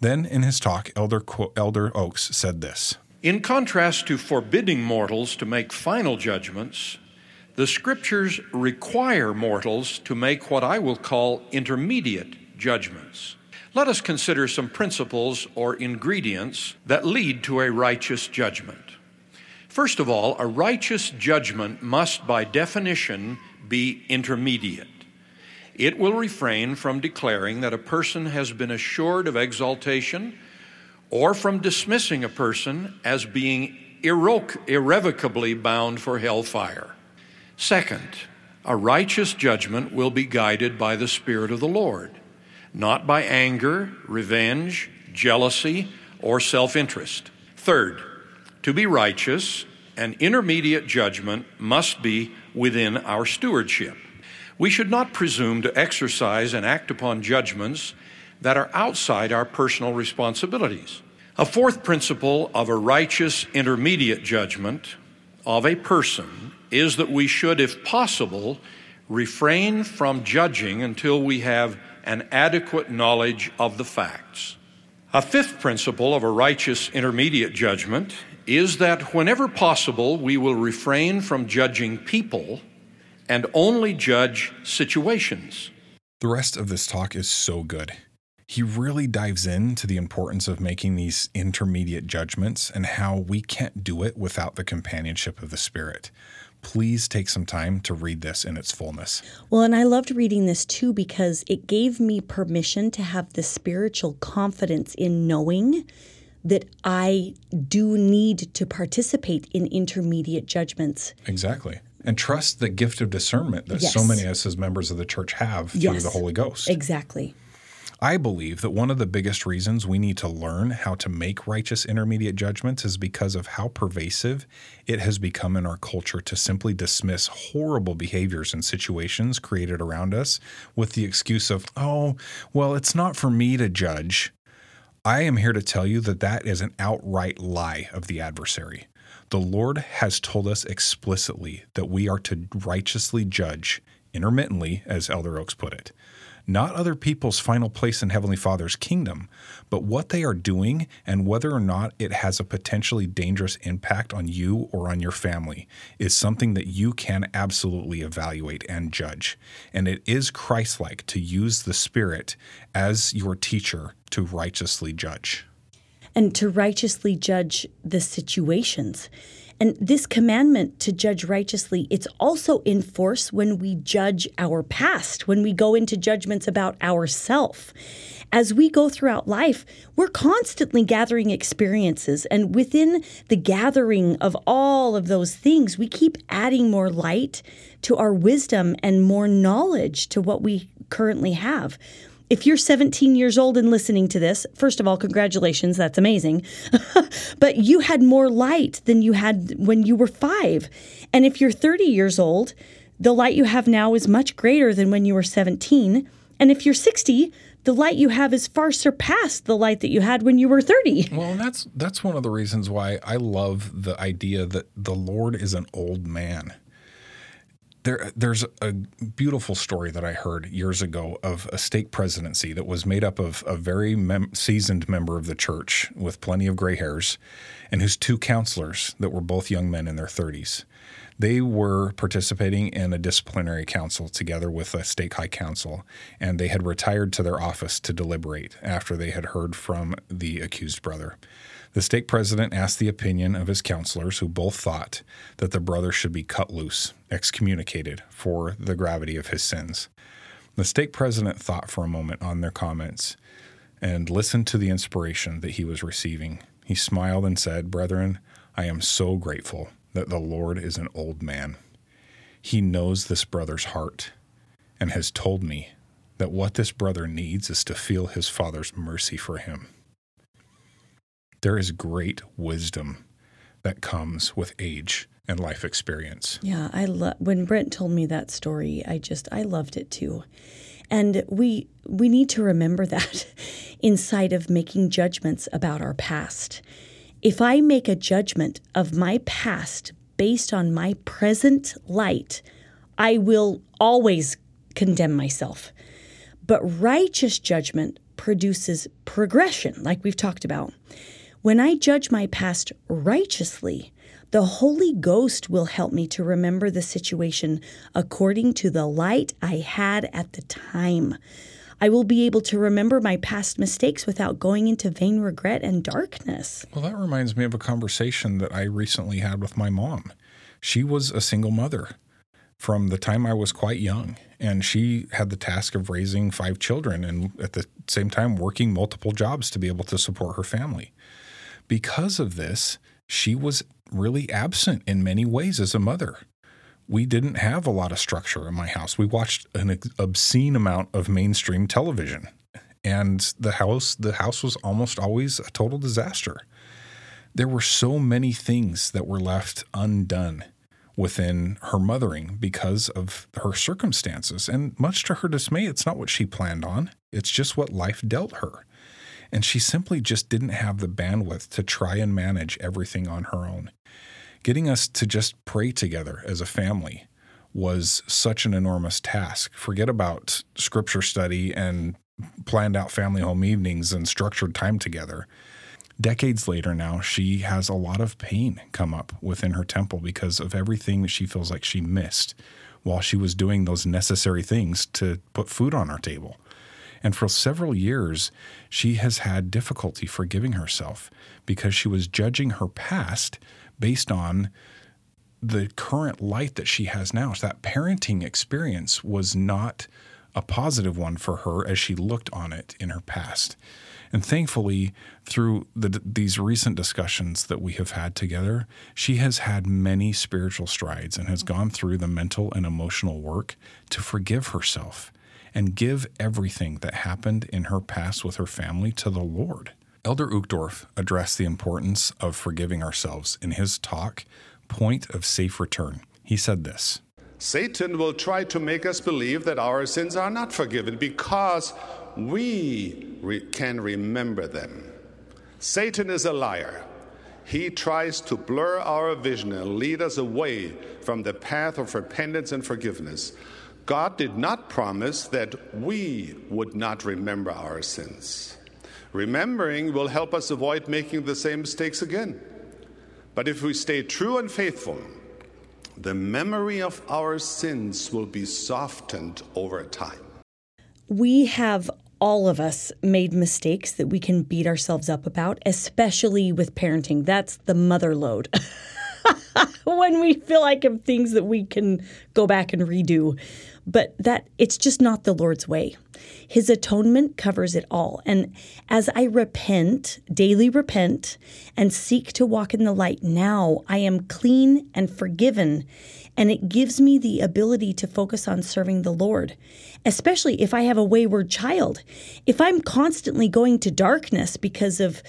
Then in his talk, Elder, quote, Elder Oaks said this: in contrast to forbidding mortals to make final judgments, the Scriptures require mortals to make what I will call intermediate judgments. Let us consider some principles or ingredients that lead to a righteous judgment. First of all, a righteous judgment must, by definition, be intermediate. It will refrain from declaring that a person has been assured of exaltation, or from dismissing a person as being irrevoc- irrevocably bound for hellfire. Second, a righteous judgment will be guided by the Spirit of the Lord, not by anger, revenge, jealousy, or self-interest. Third, to be righteous, an intermediate judgment must be within our stewardship. We should not presume to exercise and act upon judgments that are outside our personal responsibilities. A fourth principle of a righteous intermediate judgment of a person is that we should, if possible, refrain from judging until we have an adequate knowledge of the facts. A fifth principle of a righteous intermediate judgment is that whenever possible, we will refrain from judging people and only judge situations. The rest of this talk is so good. He really dives into the importance of making these intermediate judgments and how we can't do it without the companionship of the Spirit. Please take some time to read this in its fullness. Well, and I loved reading this too because it gave me permission to have the spiritual confidence in knowing that I do need to participate in intermediate judgments. Exactly. And trust the gift of discernment that yes. so many of us as members of the church have through yes. the Holy Ghost. Exactly. I believe that one of the biggest reasons we need to learn how to make righteous intermediate judgments is because of how pervasive it has become in our culture to simply dismiss horrible behaviors and situations created around us with the excuse of, oh, well, it's not for me to judge. I am here to tell you that that is an outright lie of the adversary. The Lord has told us explicitly that we are to righteously judge intermittently, as Elder Oaks put it. Not other people's final place in Heavenly Father's kingdom, but what they are doing and whether or not it has a potentially dangerous impact on you or on your family is something that you can absolutely evaluate and judge. And it is Christ-like to use the Spirit as your teacher to righteously judge. And to righteously judge the situations. And this commandment to judge righteously, it's also in force when we judge our past, when we go into judgments about ourselves. As we go throughout life, we're constantly gathering experiences. And within the gathering of all of those things, we keep adding more light to our wisdom and more knowledge to what we currently have. If you're seventeen years old and listening to this, first of all, congratulations, that's amazing. But you had more light than you had when you were five. And if you're thirty years old, the light you have now is much greater than when you were seventeen. And if you're sixty, the light you have is far surpassed the light that you had when you were thirty. Well, that's that's one of the reasons why I love the idea that the Lord is an old man. There, there's a beautiful story that I heard years ago of a stake presidency that was made up of a very mem- seasoned member of the church with plenty of gray hairs and whose two counselors that were both young men in their thirties. They were participating in a disciplinary council together with a stake high council, and they had retired to their office to deliberate after they had heard from the accused brother. The stake president asked the opinion of his counselors, who both thought that the brother should be cut loose, excommunicated for the gravity of his sins. The stake president thought for a moment on their comments and listened to the inspiration that he was receiving. He smiled and said, "Brethren, I am so grateful that the Lord is an old man. He knows this brother's heart and has told me that what this brother needs is to feel his Father's mercy for him." There is great wisdom that comes with age and life experience. Yeah, I love when Brent told me that story. I just I loved it too, and we we need to remember that inside of making judgments about our past. If I make a judgment of my past based on my present light, I will always condemn myself. But righteous judgment produces progression, like we've talked about. When I judge my past righteously, the Holy Ghost will help me to remember the situation according to the light I had at the time. I will be able to remember my past mistakes without going into vain regret and darkness. Well, that reminds me of a conversation that I recently had with my mom. She was a single mother from the time I was quite young, and she had the task of raising five children and at the same time working multiple jobs to be able to support her family. Because of this, she was really absent in many ways as a mother. We didn't have a lot of structure in my house. We watched an obscene amount of mainstream television, and the house the house was almost always a total disaster. There were so many things that were left undone within her mothering because of her circumstances, and much to her dismay, it's not what she planned on. It's just what life dealt her, and she simply just didn't have the bandwidth to try and manage everything on her own. Getting us to just pray together as a family was such an enormous task. Forget about scripture study and planned out family home evenings and structured time together. Decades later now, she has a lot of pain come up within her temple because of everything that she feels like she missed while she was doing those necessary things to put food on our table. And for several years, she has had difficulty forgiving herself because she was judging her past based on the current light that she has now. So that parenting experience was not a positive one for her as she looked on it in her past. And thankfully, through the, these recent discussions that we have had together, she has had many spiritual strides and has gone through the mental and emotional work to forgive herself and give everything that happened in her past with her family to the Lord. Elder Uchtdorf addressed the importance of forgiving ourselves in his talk, Point of Safe Return. He said this: Satan will try to make us believe that our sins are not forgiven because we re- can remember them. Satan is a liar. He tries to blur our vision and lead us away from the path of repentance and forgiveness. God did not promise that we would not remember our sins. Remembering will help us avoid making the same mistakes again. But if we stay true and faithful, the memory of our sins will be softened over time. We have all of us made mistakes that we can beat ourselves up about, especially with parenting. That's the mother load. When we feel like of things that we can go back and redo. But that it's just not the Lord's way. His atonement covers it all. And as I repent, daily repent, and seek to walk in the light now, I am clean and forgiven. And it gives me the ability to focus on serving the Lord, especially if I have a wayward child. If I'm constantly going to darkness because of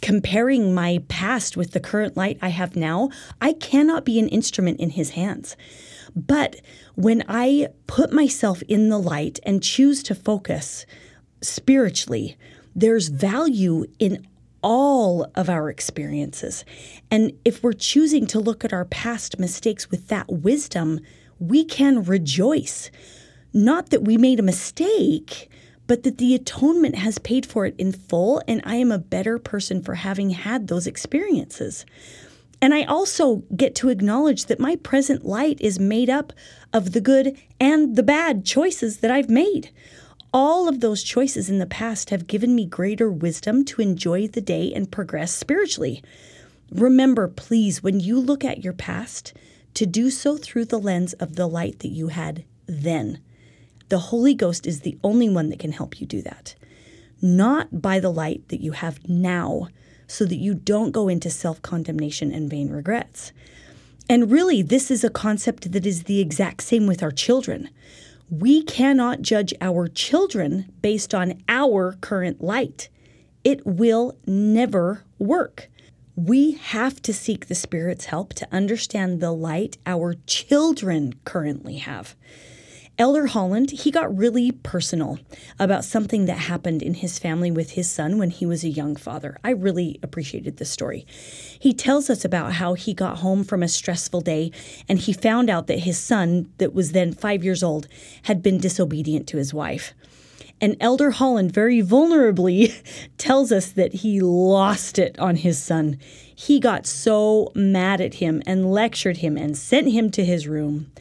comparing my past with the current light I have now, I cannot be an instrument in his hands. But when I put myself in the light and choose to focus spiritually, there's value in all of our experiences. And if we're choosing to look at our past mistakes with that wisdom, we can rejoice. Not that we made a mistake, but that the atonement has paid for it in full, and I am a better person for having had those experiences. And I also get to acknowledge that my present light is made up of the good and the bad choices that I've made. All of those choices in the past have given me greater wisdom to enjoy the day and progress spiritually. Remember, please, when you look at your past, to do so through the lens of the light that you had then. The Holy Ghost is the only one that can help you do that, not by the light that you have now, so that you don't go into self-condemnation and vain regrets. And really, this is a concept that is the exact same with our children. We cannot judge our children based on our current light. It will never work. We have to seek the Spirit's help to understand the light our children currently have. Elder Holland, he got really personal about something that happened in his family with his son when he was a young father. I really appreciated this story. He tells us about how he got home from a stressful day and he found out that his son, that was then five years old, had been disobedient to his wife. And Elder Holland very vulnerably tells us that he lost it on his son. He got so mad at him and lectured him and sent him to his room.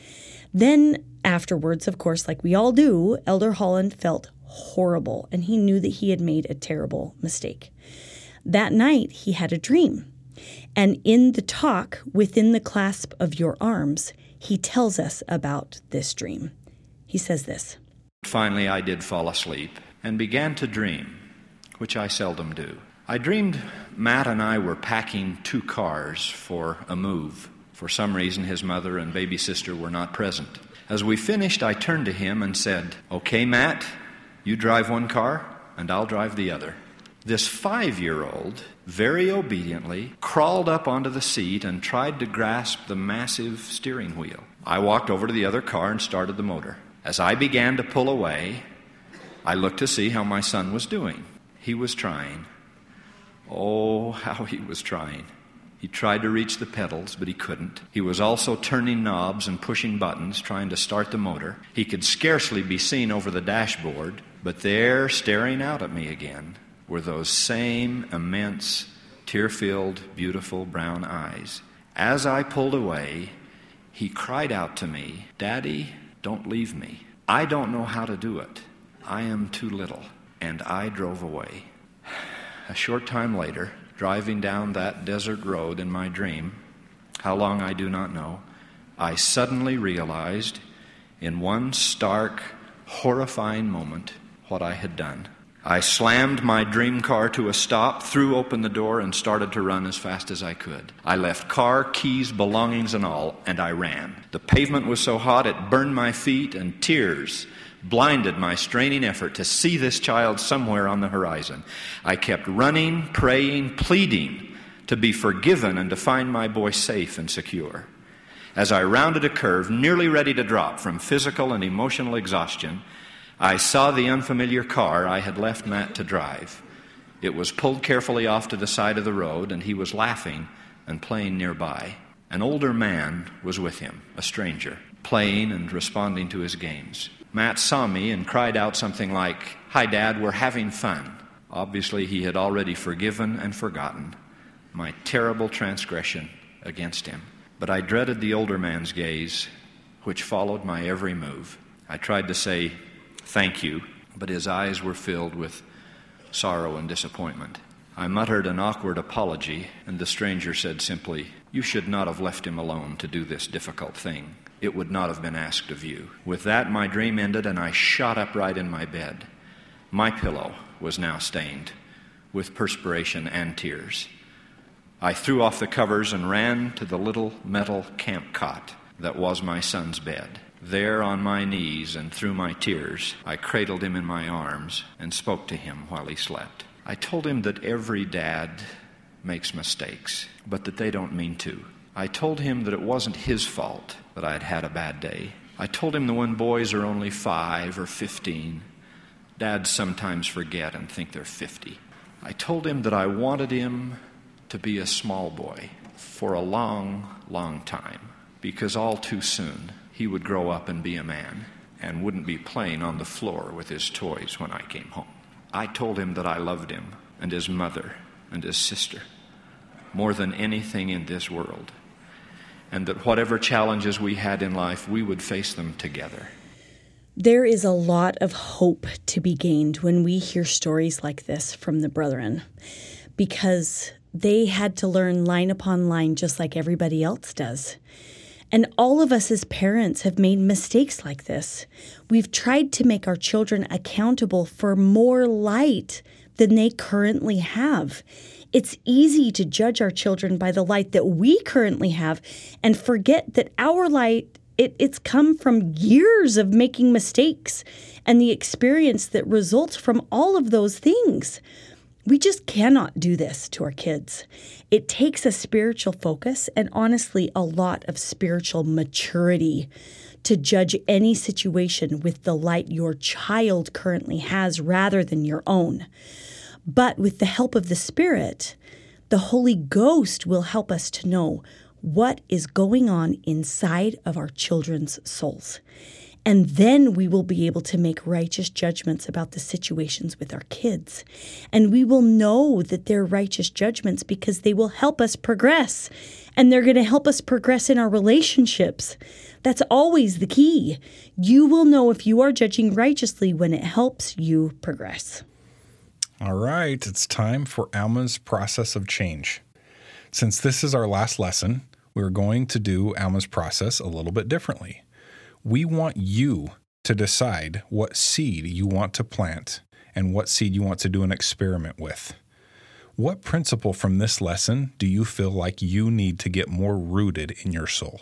Then afterwards, of course, like we all do, Elder Holland felt horrible, and he knew that he had made a terrible mistake. That night, he had a dream. And in the talk, Within the Clasp of Your Arms, he tells us about this dream. He says this. Finally, I did fall asleep and began to dream, which I seldom do. I dreamed Matt and I were packing two cars for a move. For some reason, his mother and baby sister were not present. As we finished, I turned to him and said, "Okay, Matt, you drive one car and I'll drive the other." This five-year-old very obediently crawled up onto the seat and tried to grasp the massive steering wheel. I walked over to the other car and started the motor. As I began to pull away, I looked to see how my son was doing. He was trying. Oh, how he was trying. He tried to reach the pedals, but he couldn't. He was also turning knobs and pushing buttons, trying to start the motor. He could scarcely be seen over the dashboard, but there, staring out at me again, were those same immense, tear-filled, beautiful brown eyes. As I pulled away, he cried out to me, "Daddy, don't leave me. I don't know how to do it. I am too little." And I drove away. A short time later, driving down that desert road in my dream, how long I do not know, I suddenly realized in one stark, horrifying moment what I had done. I slammed my dream car to a stop, threw open the door, and started to run as fast as I could. I left car, keys, belongings, and all, and I ran. The pavement was so hot it burned my feet, and tears blinded my straining effort to see this child somewhere on the horizon. I kept running, praying, pleading to be forgiven and to find my boy safe and secure. As I rounded a curve, nearly ready to drop from physical and emotional exhaustion, I saw the unfamiliar car I had left Matt to drive. It was pulled carefully off to the side of the road, and he was laughing and playing nearby. An older man was with him, a stranger, playing and responding to his games. Matt saw me and cried out something like, "Hi, Dad, we're having fun." Obviously, he had already forgiven and forgotten my terrible transgression against him. But I dreaded the older man's gaze, which followed my every move. I tried to say, "Thank you," but his eyes were filled with sorrow and disappointment. I muttered an awkward apology, and the stranger said simply, "You should not have left him alone to do this difficult thing. It would not have been asked of you." With that, my dream ended, and I shot upright in my bed. My pillow was now stained with perspiration and tears. I threw off the covers and ran to the little metal camp cot that was my son's bed. There on my knees and through my tears, I cradled him in my arms and spoke to him while he slept. I told him that every dad makes mistakes, but that they don't mean to. I told him that it wasn't his fault that I had had a bad day. I told him that when boys are only five or fifteen, dads sometimes forget and think they're fifty. I told him that I wanted him to be a small boy for a long, long time, because all too soon he would grow up and be a man and wouldn't be playing on the floor with his toys when I came home. I told him that I loved him and his mother and his sister more than anything in this world, and that whatever challenges we had in life, we would face them together. There is a lot of hope to be gained when we hear stories like this from the brethren, because they had to learn line upon line just like everybody else does. And all of us as parents have made mistakes like this. We've tried to make our children accountable for more light than they currently have. It's easy to judge our children by the light that we currently have and forget that our light, it, it's come from years of making mistakes and the experience that results from all of those things. We just cannot do this to our kids. It takes a spiritual focus and honestly a lot of spiritual maturity to judge any situation with the light your child currently has rather than your own. But with the help of the Spirit, the Holy Ghost will help us to know what is going on inside of our children's souls. And then we will be able to make righteous judgments about the situations with our kids. And we will know that they're righteous judgments because they will help us progress. And they're going to help us progress in our relationships. That's always the key. You will know if you are judging righteously when it helps you progress. All right, it's time for Alma's process of change. Since this is our last lesson, we're going to do Alma's process a little bit differently. We want you to decide what seed you want to plant and what seed you want to do an experiment with. What principle from this lesson do you feel like you need to get more rooted in your soul?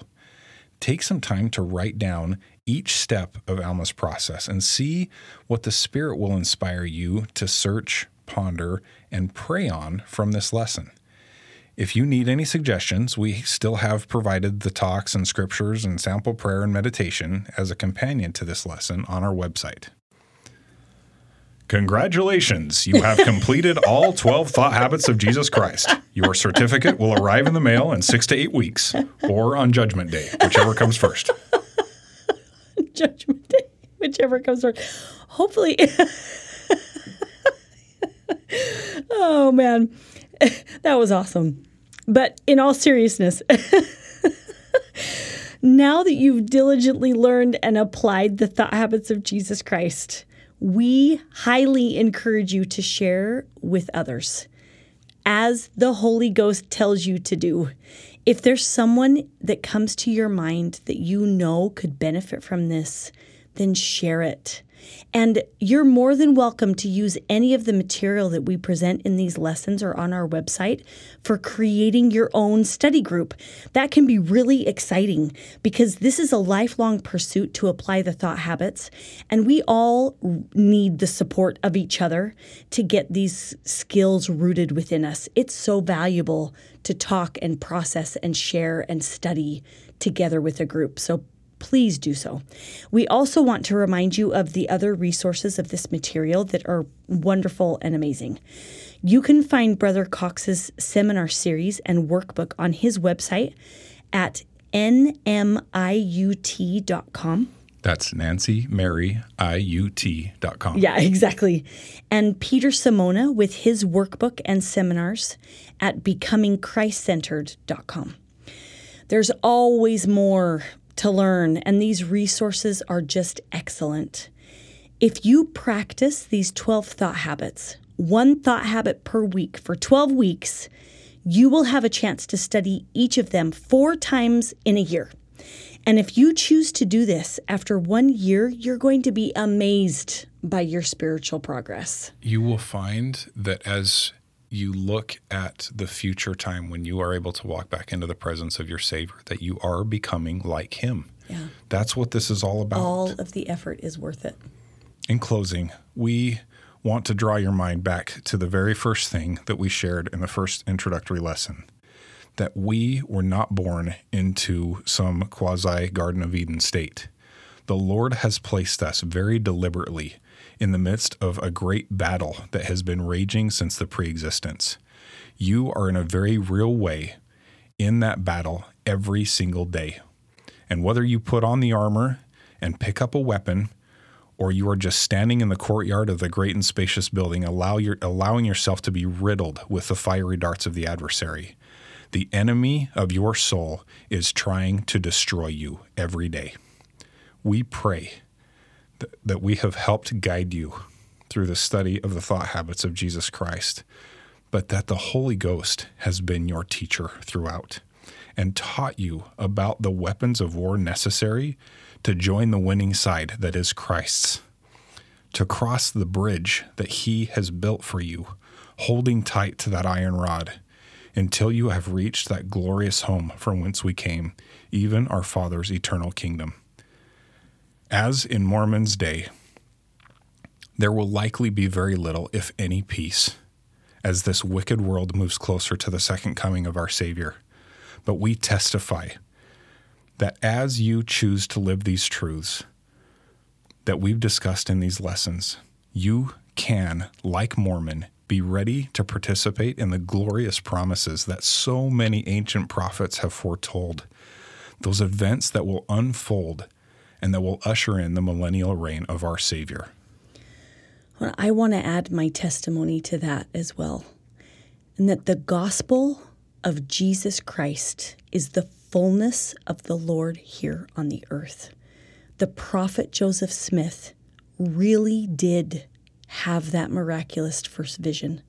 Take some time to write down each step of Alma's process and see what the Spirit will inspire you to search, ponder, and pray on from this lesson. If you need any suggestions, we still have provided the talks and scriptures and sample prayer and meditation as a companion to this lesson on our website. Congratulations! You have completed all twelve thought habits of Jesus Christ. Your certificate will arrive in the mail in six to eight weeks or on Judgment Day, whichever comes first. Judgment Day, whichever comes first. Hopefully. Oh, man. That was awesome. But in all seriousness, now that you've diligently learned and applied the thought habits of Jesus Christ, we highly encourage you to share with others as the Holy Ghost tells you to do. If there's someone that comes to your mind that you know could benefit from this, then share it. And you're more than welcome to use any of the material that we present in these lessons or on our website for creating your own study group. That can be really exciting because this is a lifelong pursuit to apply the thought habits, and we all need the support of each other to get these skills rooted within us. It's so valuable to talk and process and share and study together with a group. So please do so. We also want to remind you of the other resources of this material that are wonderful and amazing. You can find Brother Cox's seminar series and workbook on his website at N M I U T dot com. That's Nancy Mary I U T dot com. Yeah, exactly. And Peter Simona with his workbook and seminars at becoming christ centered dot com. There's always more to learn, and these resources are just excellent. If you practice these twelve thought habits, one thought habit per week for twelve weeks, you will have a chance to study each of them four times in a year. And if you choose to do this after one year, you're going to be amazed by your spiritual progress. You will find that as you look at the future time when you are able to walk back into the presence of your Savior, that you are becoming like Him. Yeah. That's what this is all about. All of the effort is worth it. In closing, we want to draw your mind back to the very first thing that we shared in the first introductory lesson, that we were not born into some quasi-Garden of Eden state. The Lord has placed us very deliberately in the midst of a great battle that has been raging since the pre-existence. You are in a very real way in that battle every single day. And whether you put on the armor and pick up a weapon, or you are just standing in the courtyard of the great and spacious building, allow your, allowing yourself to be riddled with the fiery darts of the adversary, the enemy of your soul is trying to destroy you every day. We pray that we have helped guide you through the study of the thought habits of Jesus Christ, but that the Holy Ghost has been your teacher throughout and taught you about the weapons of war necessary to join the winning side that is Christ's, to cross the bridge that He has built for you, holding tight to that iron rod until you have reached that glorious home from whence we came, even our Father's eternal kingdom. As in Mormon's day, there will likely be very little, if any, peace as this wicked world moves closer to the second coming of our Savior. But we testify that as you choose to live these truths that we've discussed in these lessons, you can, like Mormon, be ready to participate in the glorious promises that so many ancient prophets have foretold, those events that will unfold and that will usher in the millennial reign of our Savior. Well, I want to add my testimony to that as well, and that the gospel of Jesus Christ is the fullness of the Lord here on the earth. The prophet Joseph Smith really did have that miraculous first vision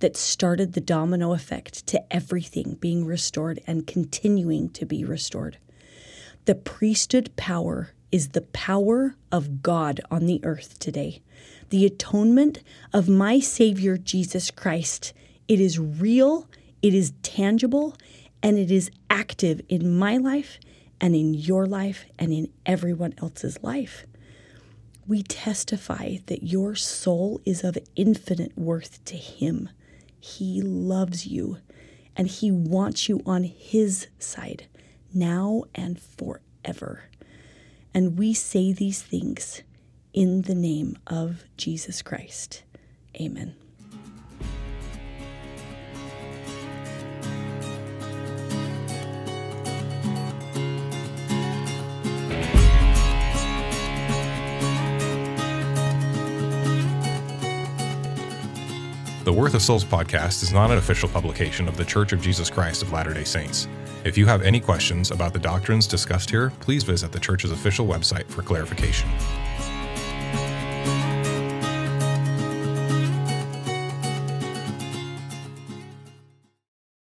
that started the domino effect to everything being restored and continuing to be restored. The priesthood power is the power of God on the earth today. The atonement of my Savior, Jesus Christ, it is real, it is tangible, and it is active in my life and in your life and in everyone else's life. We testify that your soul is of infinite worth to Him. He loves you, and He wants you on His side, now and forever. And we say these things in the name of Jesus Christ. Amen. The Worth of Souls podcast is not an official publication of The Church of Jesus Christ of Latter Day Saints. If you have any questions about the doctrines discussed here, please visit the church's official website for clarification.